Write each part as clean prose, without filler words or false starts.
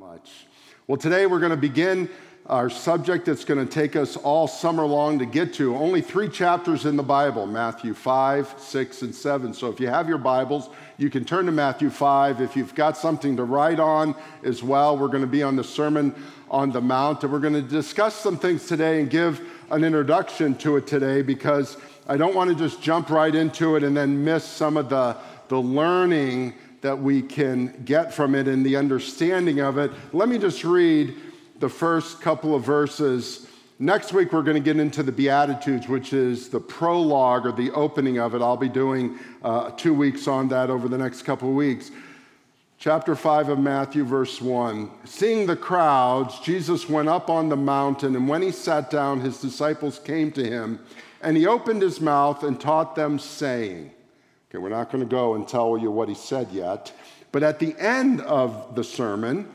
much. Well, today we're going to begin our subject that's going to take us all summer long to get to. Only three chapters in the Bible, Matthew 5, 6, and 7. So if you have your Bibles, you can turn to Matthew 5. If you've got something to write on as well, we're going to be on the Sermon on the Mount, and we're going to discuss some things today and give an introduction to it today, because I don't want to just jump right into it and then miss some of the learning that we can get from it and the understanding of it. Let me just read the first couple of verses. Next week, we're going to get into the Beatitudes, which is the prologue or the opening of it. I'll be doing 2 weeks on that over the next couple of weeks. Chapter 5 of Matthew, verse 1. Seeing the crowds, Jesus went up on the mountain, and when he sat down, his disciples came to him, and he opened his mouth and taught them, saying... Okay, we're not going to go and tell you what he said yet. But at the end of the sermon,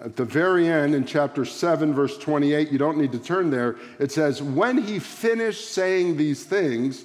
at the very end in chapter 7, verse 28, you don't need to turn there, it says, when he finished saying these things,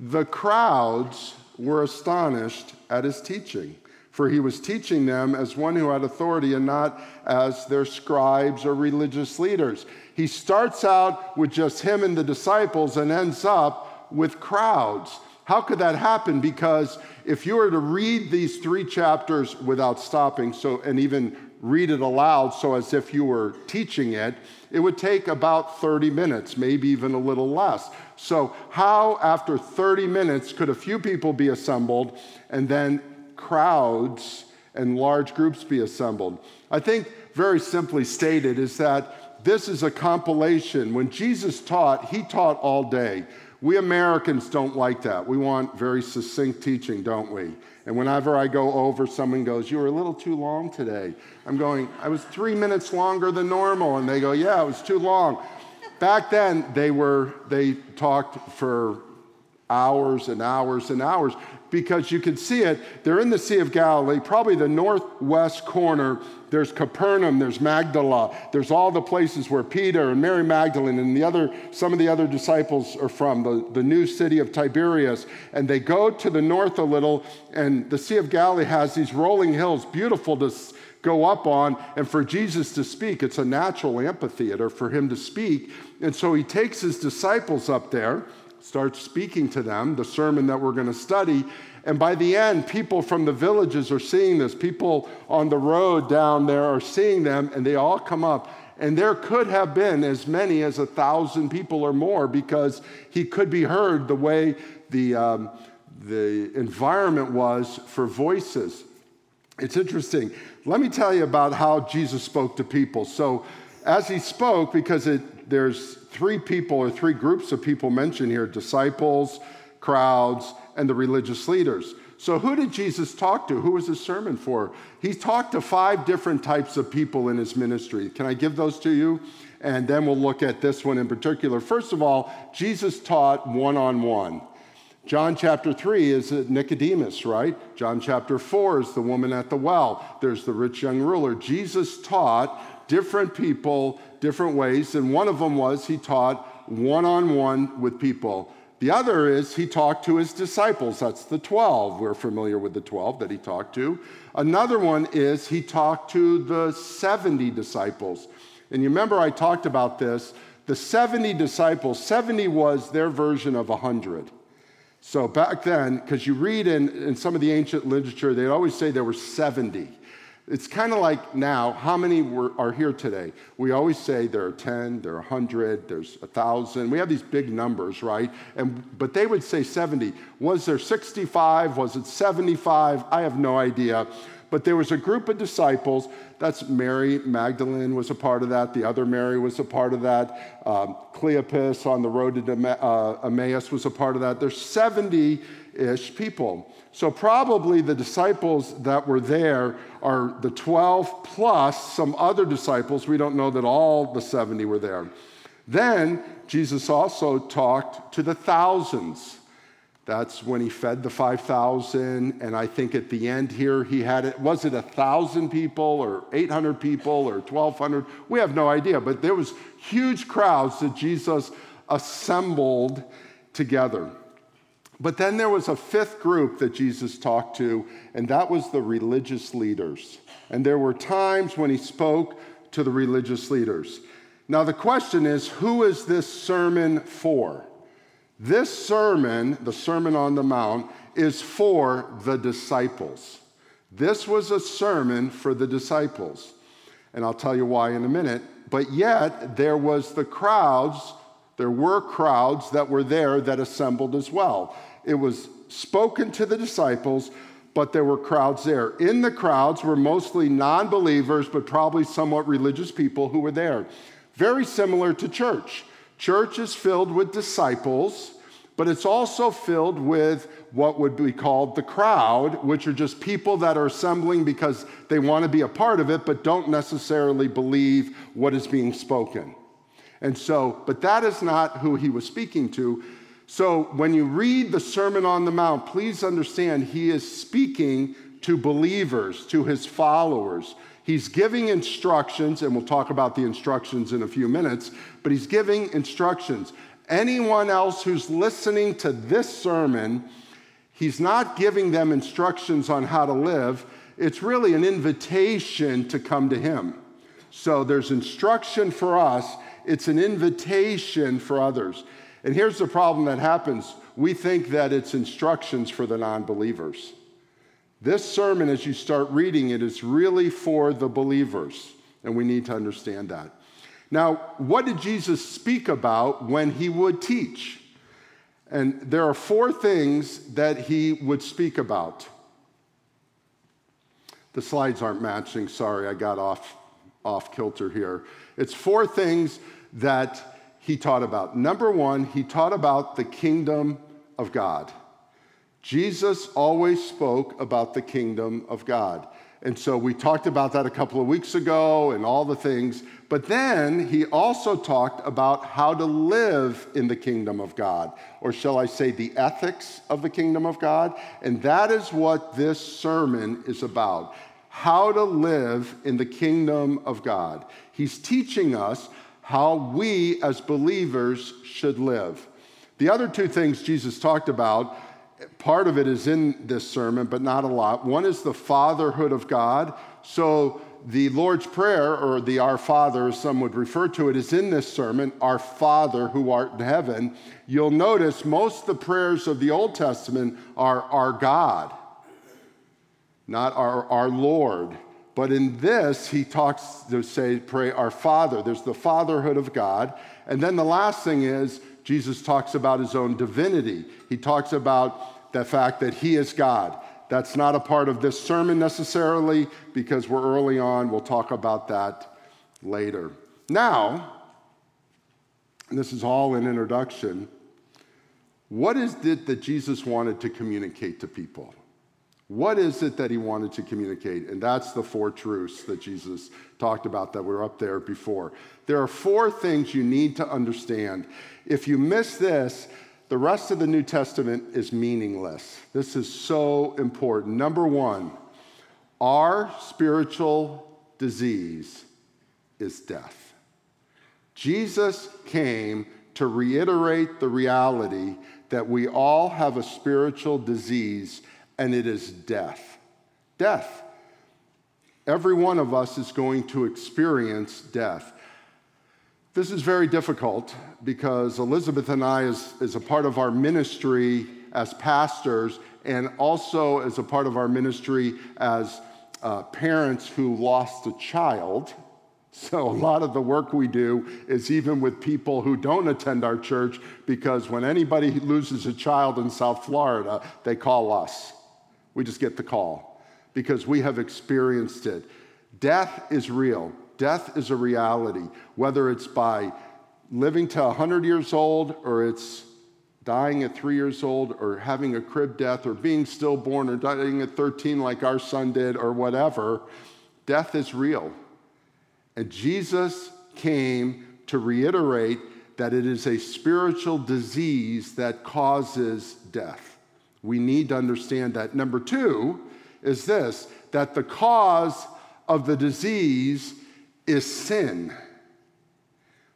the crowds were astonished at his teaching, for he was teaching them as one who had authority and not as their scribes or religious leaders. He starts out with just him and the disciples and ends up with crowds. How could that happen? Because if you were to read these three chapters without stopping, and even read it aloud, so as if you were teaching it would take about 30 minutes, maybe even a little less. So how, after 30 minutes, could a few people be assembled and then crowds and large groups be assembled? I think, very simply stated, is that this is a compilation. When Jesus taught, he taught all day. We Americans don't like that. We want very succinct teaching, don't we? And whenever I go over, someone goes, you were a little too long today. I'm going, I was 3 minutes longer than normal. And they go, yeah, it was too long. Back then, they talked for hours and hours and hours, because you can see it. They're in the Sea of Galilee, probably the northwest corner. There's Capernaum, there's Magdala, there's all the places where Peter and Mary Magdalene and some of the other disciples are from, the new city of Tiberias. And they go to the north a little, and the Sea of Galilee has these rolling hills, beautiful to go up on, and for Jesus to speak. It's a natural amphitheater for him to speak. And so he takes his disciples up there, starts speaking to them, the sermon that we're going to study. And by the end, people from the villages are seeing this. People on the road down there are seeing them, and they all come up. And there could have been as many as 1,000 people or more, because he could be heard the way the environment was for voices. It's interesting. Let me tell you about how Jesus spoke to people. So as he spoke, because there's three people or three groups of people mentioned here, disciples, crowds, and the religious leaders. So who did Jesus talk to? Who was his sermon for? He talked to 5 different types of people in his ministry. Can I give those to you? And then we'll look at this one in particular. First of all, Jesus taught one-on-one. John chapter 3 is Nicodemus, right? John chapter 4 is the woman at the well. There's the rich young ruler. Jesus taught different people different ways, and one of them was he taught one-on-one with people. The other is he talked to his disciples. That's the 12. We're familiar with the 12 that he talked to. Another one is he talked to the 70 disciples. And you remember I talked about this. The 70 disciples, 70 was their version of 100. So back then, because you read in some of the ancient literature, they'd always say there were 70. It's kind of like now, how many are here today? We always say there are 10, there are 100, there's 1,000. We have these big numbers, right? But they would say 70. Was there 65? Was it 75? I have no idea. But there was a group of disciples. That's Mary Magdalene was a part of that. The other Mary was a part of that. Cleopas on the road to Emmaus was a part of that. There's 70-ish people. So probably the disciples that were there are the 12 plus some other disciples. We don't know that all the 70 were there. Then Jesus also talked to the thousands. That's when he fed the 5,000. And I think at the end here, he had it. Was it 1,000 people or 800 people or 1,200? We have no idea. But there was huge crowds that Jesus assembled together. But then there was a fifth group that Jesus talked to, and that was the religious leaders. And there were times when he spoke to the religious leaders. Now the question is, who is this sermon for? This sermon, the Sermon on the Mount, is for the disciples. This was a sermon for the disciples. And I'll tell you why in a minute. But yet, there were crowds that were there that assembled as well. It was spoken to the disciples, but there were crowds there. In the crowds were mostly non-believers, but probably somewhat religious people who were there. Very similar to church. Church is filled with disciples, but it's also filled with what would be called the crowd, which are just people that are assembling because they want to be a part of it, but don't necessarily believe what is being spoken. And so, but that is not who he was speaking to. So when you read the Sermon on the Mount, please understand he is speaking to believers, to his followers. He's giving instructions, and we'll talk about the instructions in a few minutes, but he's giving instructions. Anyone else who's listening to this sermon, he's not giving them instructions on how to live. It's really an invitation to come to him. So there's instruction for us. It's an invitation for others. And here's the problem that happens. We think that it's instructions for the non-believers. This sermon, as you start reading it, is really for the believers, and we need to understand that. Now, what did Jesus speak about when he would teach? And there are four things that he would speak about. The slides aren't matching. Sorry, I got off kilter here. It's four things that he taught about. Number one, he taught about the kingdom of God. Jesus always spoke about the kingdom of God. And so we talked about that a couple of weeks ago and all the things. But then he also talked about how to live in the kingdom of God, or shall I say the ethics of the kingdom of God. And that is what this sermon is about, how to live in the kingdom of God. He's teaching us how we as believers should live. The other two things Jesus talked about, part of it is in this sermon, but not a lot. One is the fatherhood of God. So the Lord's Prayer, or the Our Father, as some would refer to it, is in this sermon, Our Father who art in heaven. You'll notice most of the prayers of the Old Testament are our God, not our Lord. But in this, he talks to say, pray our Father. There's the fatherhood of God. And then the last thing is, Jesus talks about his own divinity. He talks about the fact that he is God. That's not a part of this sermon necessarily because we're early on. We'll talk about that later. Now, and this is all an introduction, what is it that Jesus wanted to communicate to people? What is it that he wanted to communicate? And that's the four truths that Jesus talked about that were up there before. There are four things you need to understand. If you miss this, the rest of the New Testament is meaningless. This is so important. Number one, our spiritual disease is death. Jesus came to reiterate the reality that we all have a spiritual disease, and it is death. Death. Every one of us is going to experience death. This is very difficult because Elizabeth and I, as a part of our ministry as pastors, and also as a part of our ministry as parents who lost a child. So a lot of the work we do is even with people who don't attend our church, because when anybody loses a child in South Florida, they call us. We just get the call because we have experienced it. Death is real. Death is a reality, whether it's by living to 100 years old or it's dying at 3 years old or having a crib death or being stillborn or dying at 13 like our son did or whatever. Death is real. And Jesus came to reiterate that it is a spiritual disease that causes death. We need to understand that. Number two is this, that the cause of the disease is sin.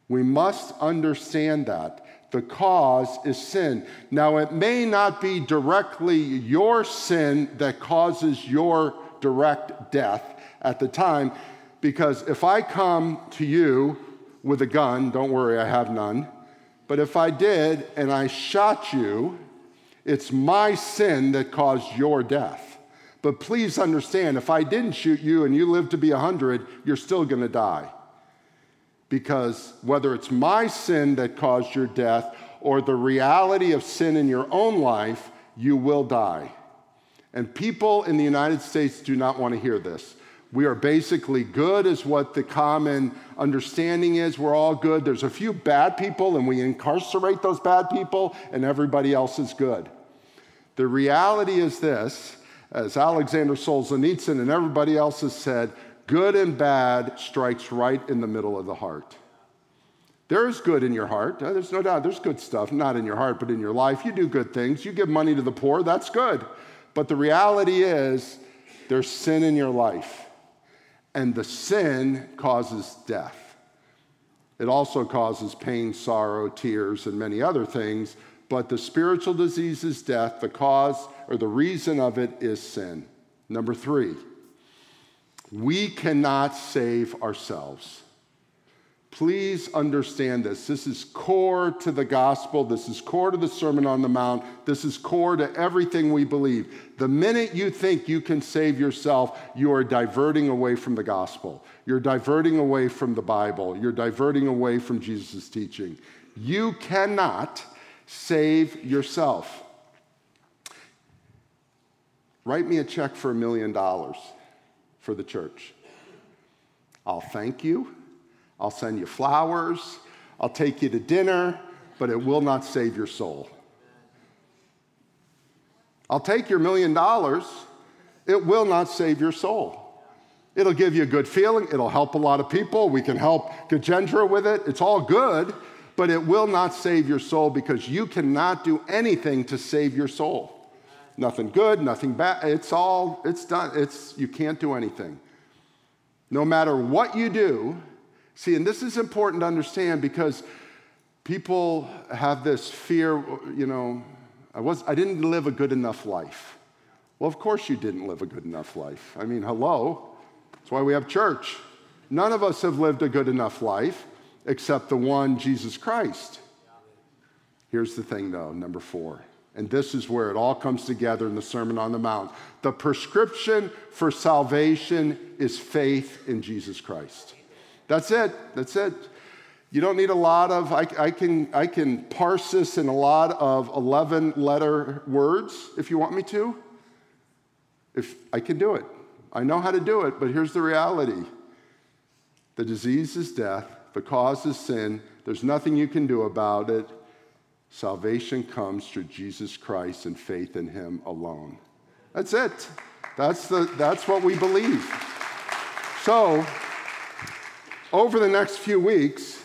We must understand that. The cause is sin. Now, it may not be directly your sin that causes your direct death at the time, because if I come to you with a gun, don't worry, I have none, but if I did and I shot you, it's my sin that caused your death. But please understand, if I didn't shoot you and you live to be 100, you're still going to die. Because whether it's my sin that caused your death or the reality of sin in your own life, you will die. And people in the United States do not want to hear this. We are basically good is what the common understanding is. We're all good. There's a few bad people, and we incarcerate those bad people, and everybody else is good. The reality is this, as Alexander Solzhenitsyn and everybody else has said, good and bad strikes right in the middle of the heart. There is good in your heart. There's no doubt. There's good stuff, not in your heart, but in your life. You do good things. You give money to the poor. That's good. But the reality is there's sin in your life. And the sin causes death. It also causes pain, sorrow, tears, and many other things. But the spiritual disease is death. The cause or the reason of it is sin. Number three, we cannot save ourselves. Please understand this. This is core to the gospel. This is core to the Sermon on the Mount. This is core to everything we believe. The minute you think you can save yourself, you are diverting away from the gospel. You're diverting away from the Bible. You're diverting away from Jesus' teaching. You cannot save yourself. Write me a check for $1 million for the church. I'll thank you. I'll send you flowers, I'll take you to dinner, but it will not save your soul. I'll take your $1 million, it will not save your soul. It'll give you a good feeling, it'll help a lot of people, we can help Gajendra with it, it's all good, but it will not save your soul because you cannot do anything to save your soul. Nothing good, nothing bad, you can't do anything. No matter what you do. See, and this is important to understand because people have this fear, I didn't live a good enough life. Well, of course you didn't live a good enough life. I mean, hello. That's why we have church. None of us have lived a good enough life except the one, Jesus Christ. Here's the thing, though, number four. And this is where it all comes together in the Sermon on the Mount. The prescription for salvation is faith in Jesus Christ. That's it. You don't need a lot of, I can parse this in a lot of 11-letter words if you want me to. If I can do it. I know how to do it, but here's the reality. The disease is death. The cause is sin. There's nothing you can do about it. Salvation comes through Jesus Christ and faith in him alone. That's it. That's what we believe. So, over the next few weeks,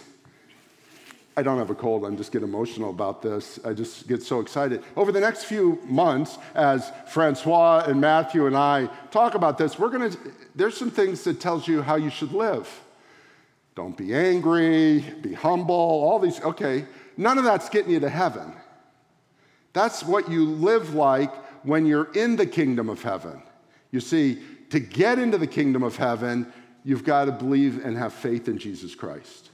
I don't have a cold, I'm just getting emotional about this. I just get so excited. Over the next few months, as Francois and Matthew and I talk about this, there's some things that tells you how you should live. Don't be angry, be humble, all these, okay. None of that's getting you to heaven. That's what you live like when you're in the kingdom of heaven. You see, to get into the kingdom of heaven, you've got to believe and have faith in Jesus Christ.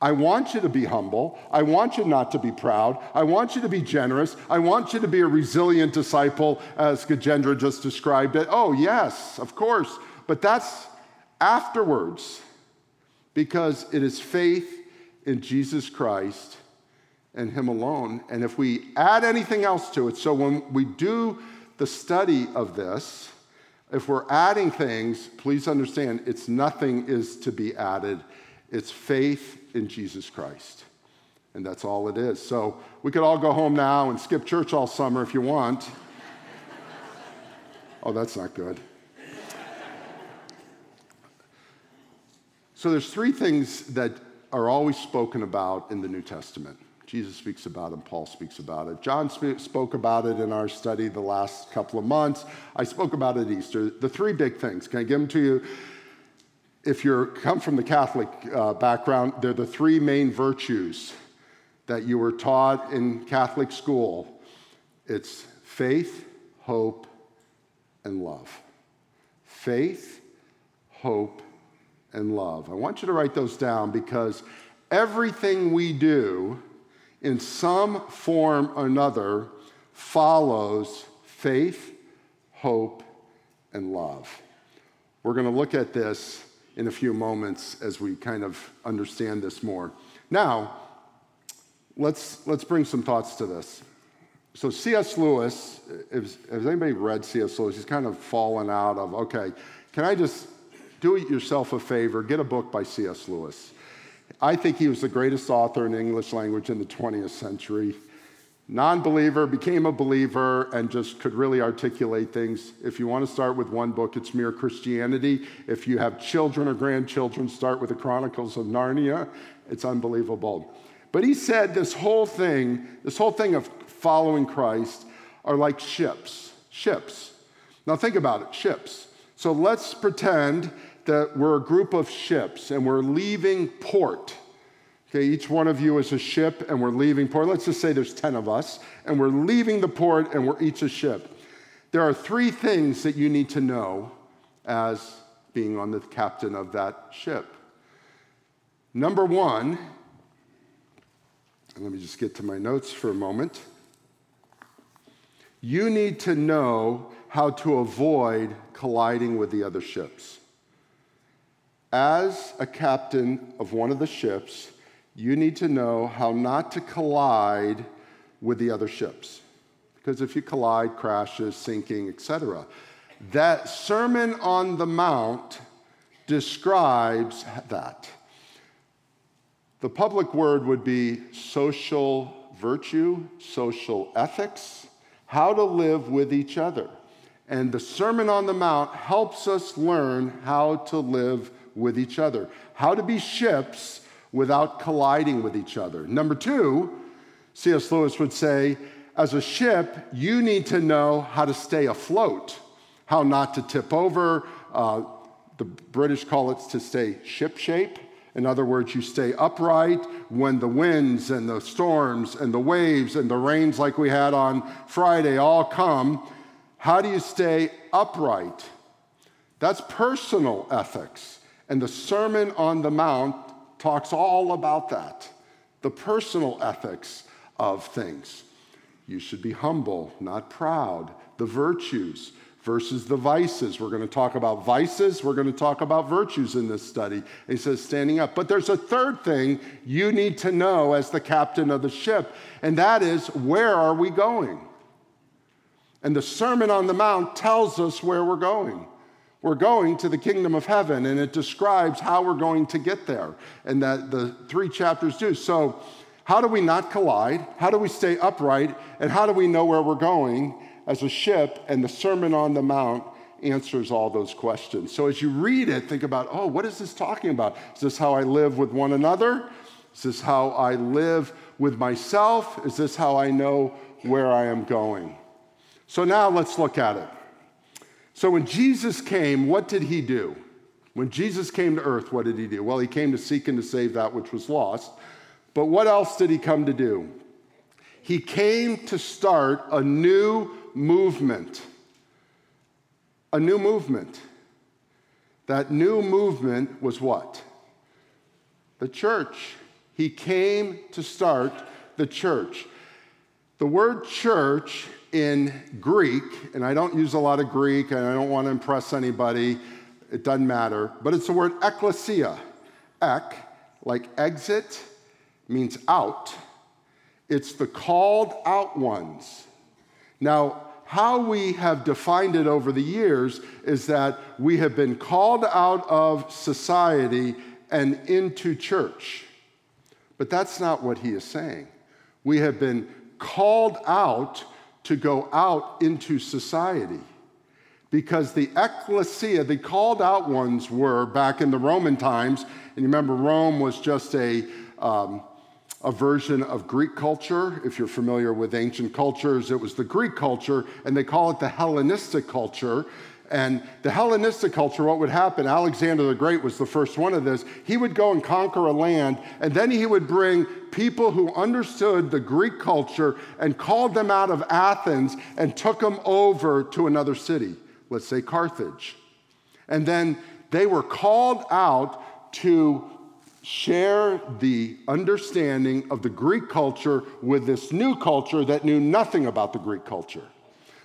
I want you to be humble. I want you not to be proud. I want you to be generous. I want you to be a resilient disciple, as Gajendra just described it. Oh, yes, of course. But that's afterwards, because it is faith in Jesus Christ and him alone. And if we add anything else to it, so when we do the study of this, if we're adding things, please understand, it's nothing is to be added. It's faith in Jesus Christ. And that's all it is. So we could all go home now and skip church all summer if you want. Oh, that's not good. So there's three things that are always spoken about in the New Testament. Jesus speaks about it, Paul speaks about it. John spoke about it in our study the last couple of months. I spoke about it at Easter. The three big things, can I give them to you? If you come from the Catholic background, they're the three main virtues that you were taught in Catholic school. It's faith, hope, and love. Faith, hope, and love. I want you to write those down, because everything we do in some form or another follows faith, hope, and love. We're going to look at this in a few moments as we kind of understand this more. Now, let's bring some thoughts to this. So C.S. Lewis, has anybody read C.S. Lewis? He's kind of fallen out of, okay, can I just do yourself a favor, get a book by C.S. Lewis. I think he was the greatest author in the English language in the 20th century. Non-believer, became a believer, and just could really articulate things. If you want to start with one book, it's Mere Christianity. If you have children or grandchildren, start with the Chronicles of Narnia. It's unbelievable. But he said this whole thing of following Christ are like ships. Ships. Now think about it, ships. So let's pretend that we're a group of ships and we're leaving port. Okay, each one of you is a ship and we're leaving port. Let's just say there's 10 of us and we're leaving the port and we're each a ship. There are three things that you need to know as being on the captain of that ship. Number one, and let me just get to my notes for a moment. You need to know how to avoid colliding with the other ships. As a captain of one of the ships, you need to know how not to collide with the other ships. Because if you collide, crashes, sinking, etc. That Sermon on the Mount describes that. The public word would be social virtue, social ethics, how to live with each other. And the Sermon on the Mount helps us learn how to live with each other, how to be ships without colliding with each other. Number two, C.S. Lewis would say, as a ship, you need to know how to stay afloat, how not to tip over. The British call it to stay shipshape. In other words, you stay upright when the winds and the storms and the waves and the rains like we had on Friday all come. How do you stay upright? That's personal ethics. And the Sermon on the Mount talks all about that, the personal ethics of things. You should be humble, not proud. The virtues versus the vices. We're going to talk about vices. We're going to talk about virtues in this study. And he says standing up. But there's a third thing you need to know as the captain of the ship, and that is, where are we going? And the Sermon on the Mount tells us where we're going. We're going to the kingdom of heaven, and it describes how we're going to get there, and that the three chapters do. So how do we not collide? How do we stay upright? And how do we know where we're going as a ship? And the Sermon on the Mount answers all those questions. So as you read it, think about, oh, what is this talking about? Is this how I live with one another? Is this how I live with myself? Is this how I know where I am going? So now let's look at it. So when Jesus came, what did he do? When Jesus came to earth, what did he do? Well, he came to seek and to save that which was lost. But what else did he come to do? He came to start a new movement. A new movement. That new movement was what? The church. He came to start the church. The word church in Greek, and I don't use a lot of Greek, and I don't want to impress anybody, it doesn't matter, but it's the word ekklesia. Ek, like exit, means out. It's the called out ones. Now, how we have defined it over the years is that we have been called out of society and into church. But that's not what he is saying. We have been called out to go out into society, because the ekklesia, the called out ones, were back in the Roman times, and you remember Rome was just a version of Greek culture. If you're familiar with ancient cultures, it was the Greek culture, and they call it the Hellenistic culture, And the Hellenistic culture, what would happen, Alexander the Great was the first one of this, he would go and conquer a land, and then he would bring people who understood the Greek culture and called them out of Athens and took them over to another city, let's say Carthage. And then they were called out to share the understanding of the Greek culture with this new culture that knew nothing about the Greek culture.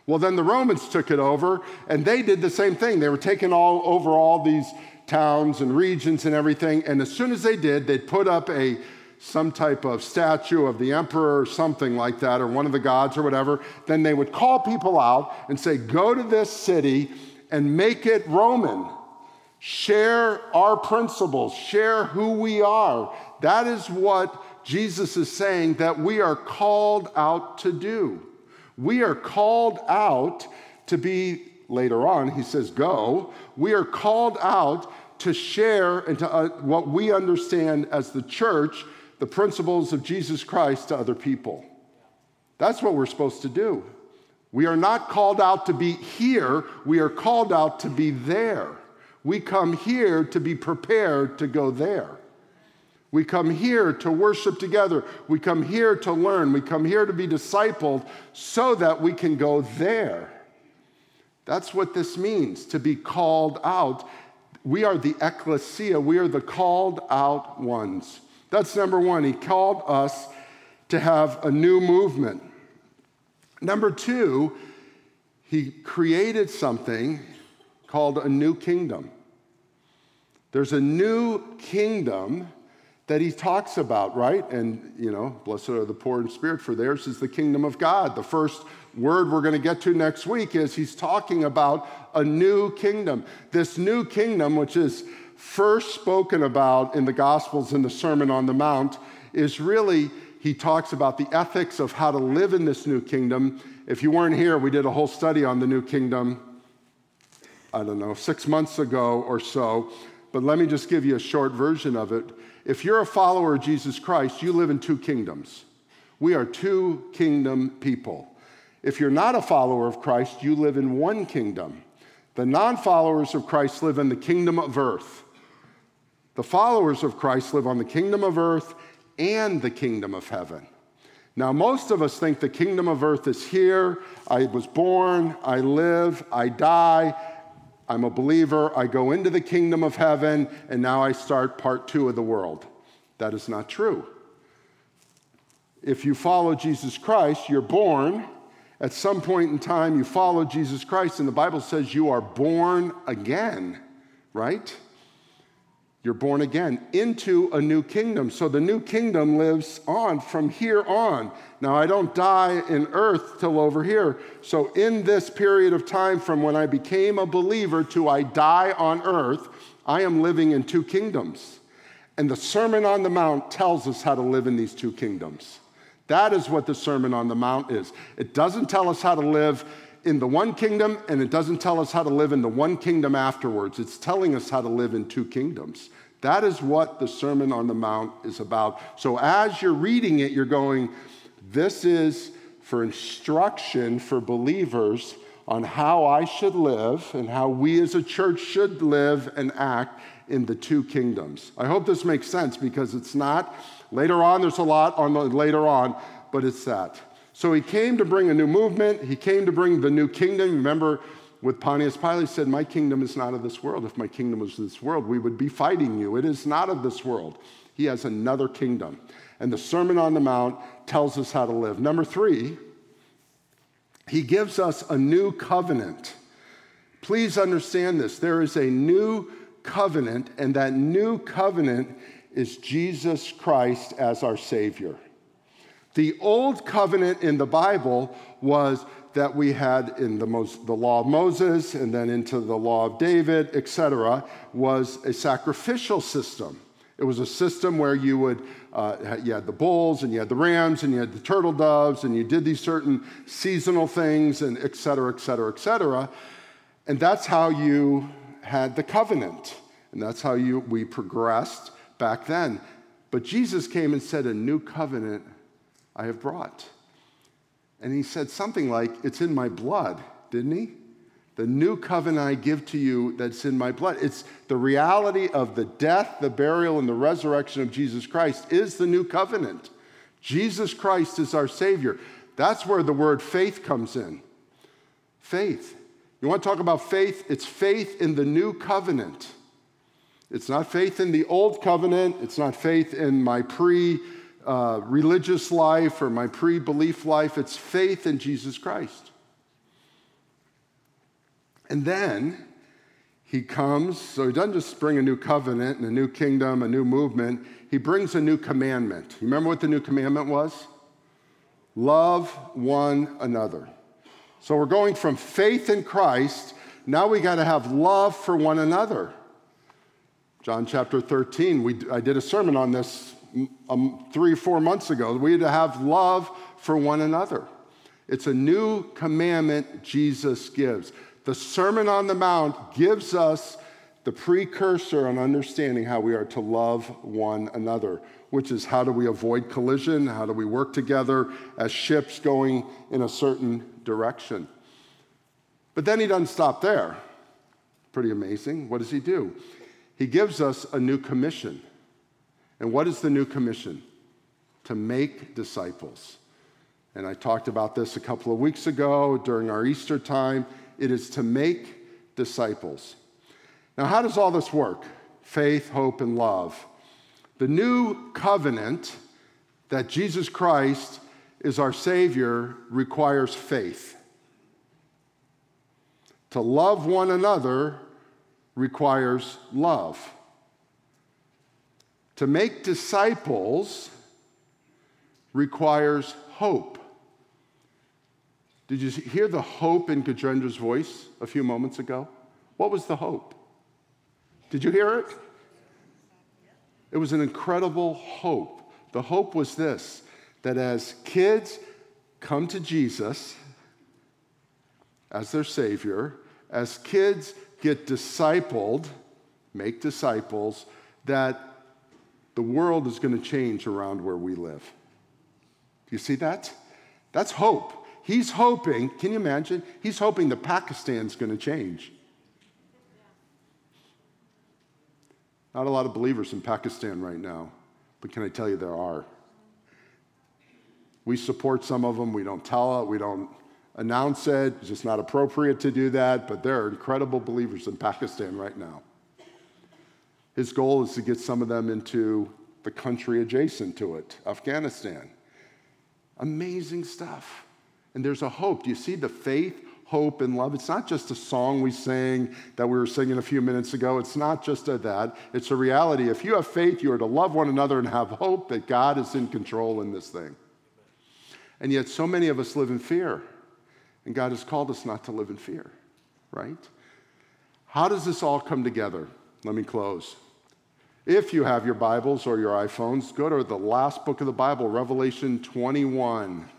Well, then the Romans took it over, and they did the same thing. They were taking all over all these towns and regions and everything, and as soon as they did, they'd put up some type of statue of the emperor or something like that, or one of the gods or whatever. Then they would call people out and say, go to this city and make it Roman. Share our principles. Share who we are. That is what Jesus is saying that we are called out to do. We are called out to be, later on, he says, go. We are called out to share and to what we understand as the church, the principles of Jesus Christ to other people. That's what we're supposed to do. We are not called out to be here. We are called out to be there. We come here to be prepared to go there. We come here to worship together. We come here to learn. We come here to be discipled so that we can go there. That's what this means, to be called out. We are the ekklesia. We are the called out ones. That's number one. He called us to have a new movement. Number two, he created something called a new kingdom. There's a new kingdom that he talks about, right? And, blessed are the poor in spirit, for theirs is the kingdom of God. The first word we're going to get to next week is he's talking about a new kingdom. This new kingdom, which is first spoken about in the Gospels in the Sermon on the Mount, is really, he talks about the ethics of how to live in this new kingdom. If you weren't here, we did a whole study on the new kingdom, 6 months ago or so. But let me just give you a short version of it. If you're a follower of Jesus Christ, you live in two kingdoms. We are two kingdom people. If you're not a follower of Christ, you live in one kingdom. The non-followers of Christ live in the kingdom of earth. The followers of Christ live on the kingdom of earth and the kingdom of heaven. Now, most of us think the kingdom of earth is here. I was born, I live, I die. I'm a believer, I go into the kingdom of heaven, and now I start part two of the world. That is not true. If you follow Jesus Christ, you're born. At some point in time, you follow Jesus Christ, and the Bible says you are born again, right? You're born again into a new kingdom. So the new kingdom lives on from here on. Now, I don't die in earth till over here. So in this period of time from when I became a believer to I die on earth, I am living in two kingdoms. And the Sermon on the Mount tells us how to live in these two kingdoms. That is what the Sermon on the Mount is. It doesn't tell us how to live in the one kingdom, and it doesn't tell us how to live in the one kingdom afterwards. It's telling us how to live in two kingdoms. That is what the Sermon on the Mount is about. So as you're reading it, you're going, this is for instruction for believers on how I should live and how we as a church should live and act in the two kingdoms. I hope this makes sense because it's not. Later on, there's a lot on the later on, but it's that. So he came to bring a new movement. He came to bring the new kingdom. Remember, with Pontius Pilate, he said, my kingdom is not of this world. If my kingdom was of this world, we would be fighting you. It is not of this world. He has another kingdom. And the Sermon on the Mount tells us how to live. Number three, he gives us a new covenant. Please understand this. There is a new covenant, and that new covenant is Jesus Christ as our Savior. The old covenant in the Bible was that we had in the law of Moses and then into the law of David, etc., was a sacrificial system. It was a system where you had the bulls and you had the rams and you had the turtle doves and you did these certain seasonal things and etc., etc., etc. And that's how you had the covenant. And that's how we progressed back then. But Jesus came and said, a new covenant I have brought. And he said something like, it's in my blood, didn't he? The new covenant I give to you that's in my blood. It's the reality of the death, the burial, and the resurrection of Jesus Christ is the new covenant. Jesus Christ is our Savior. That's where the word faith comes in. Faith. You want to talk about faith? It's faith in the new covenant. It's not faith in the old covenant. It's not faith in my pre-religious life or my pre-belief life. It's faith in Jesus Christ. And then he comes, so he doesn't just bring a new covenant and a new kingdom, a new movement. He brings a new commandment. Remember what the new commandment was? Love one another. So we're going from faith in Christ, now we got to have love for one another. John chapter 13, I did a sermon on this 3 or 4 months ago. We had to have love for one another. It's a new commandment Jesus gives. The Sermon on the Mount gives us the precursor on understanding how we are to love one another, which is how do we avoid collision? How do we work together as ships going in a certain direction? But then he doesn't stop there. Pretty amazing. What does he do? He gives us a new commission. And what is the new commission? To make disciples. And I talked about this a couple of weeks ago during our Easter time. It is to make disciples. Now, how does all this work? Faith, hope, and love. The new covenant that Jesus Christ is our Savior requires faith. To love one another requires love. To make disciples requires hope. Did you hear the hope in Gajrendra's voice a few moments ago? What was the hope? Did you hear it? It was an incredible hope. The hope was this, that as kids come to Jesus as their Savior, as kids get discipled, make disciples, that the world is going to change around where we live. Do you see that? That's hope. He's hoping, can you imagine? He's hoping that Pakistan's going to change. Not a lot of believers in Pakistan right now, but can I tell you there are. We support some of them. We don't tell it. We don't announce it. It's just not appropriate to do that, but there are incredible believers in Pakistan right now. His goal is to get some of them into the country adjacent to it, Afghanistan. Amazing stuff. And there's a hope. Do you see the faith, hope, and love? It's not just a song we sang that we were singing a few minutes ago. It's not just that. It's a reality. If you have faith, you are to love one another and have hope that God is in control in this thing. And yet so many of us live in fear. And God has called us not to live in fear, right? How does this all come together? Let me close. If you have your Bibles or your iPhones, go to the last book of the Bible, Revelation 21.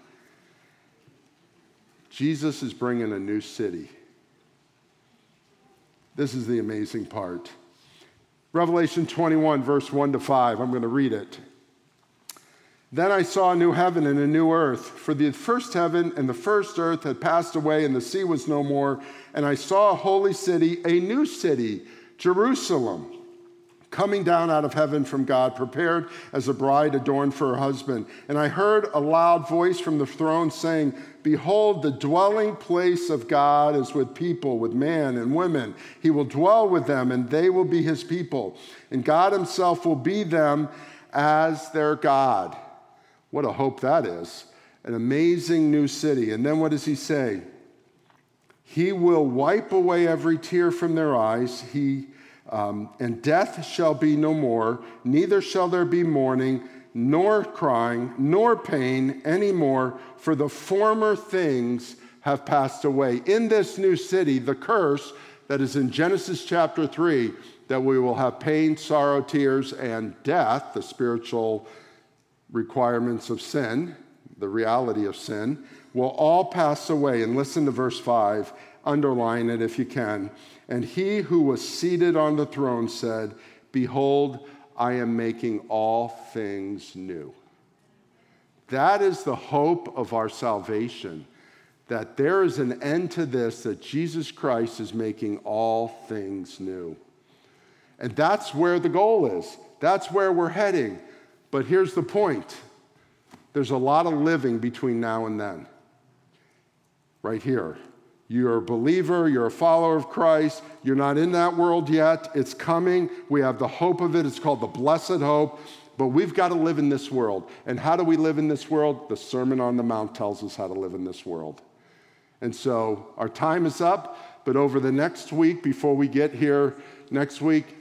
Jesus is bringing a new city. This is the amazing part. Revelation 21, verse 1-5. I'm going to read it. Then I saw a new heaven and a new earth, for the first heaven and the first earth had passed away, and the sea was no more. And I saw a holy city, a new city, Jerusalem, coming down out of heaven from God, prepared as a bride adorned for her husband. And I heard a loud voice from the throne saying, "Behold, the dwelling place of God is with people, with man and women. He will dwell with them, and they will be his people. And God himself will be them as their God." What a hope that is. An amazing new city. And then what does he say? He will wipe away every tear from their eyes. And death shall be no more, neither shall there be mourning, nor crying, nor pain anymore, for the former things have passed away. In this new city, the curse that is in Genesis chapter 3, that we will have pain, sorrow, tears, and death, the spiritual requirements of sin, the reality of sin, will all pass away. And listen to verse 5, underline it if you can. And he who was seated on the throne said, "Behold, I am making all things new." That is the hope of our salvation, that there is an end to this, that Jesus Christ is making all things new. And that's where the goal is. That's where we're heading. But here's the point. There's a lot of living between now and then. Right here. You're a believer. You're a follower of Christ. You're not in that world yet. It's coming. We have the hope of it. It's called the blessed hope. But we've got to live in this world. And how do we live in this world? The Sermon on the Mount tells us how to live in this world. And so our time is up. But over the next week, before we get here next week,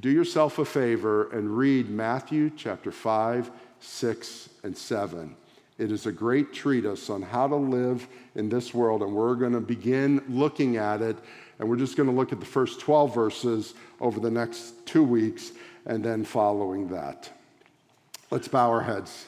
do yourself a favor and read Matthew chapter 5, 6, and 7. It is a great treatise on how to live in this world, and we're going to begin looking at it, and we're just going to look at the first 12 verses over the next 2 weeks and then following that. Let's bow our heads.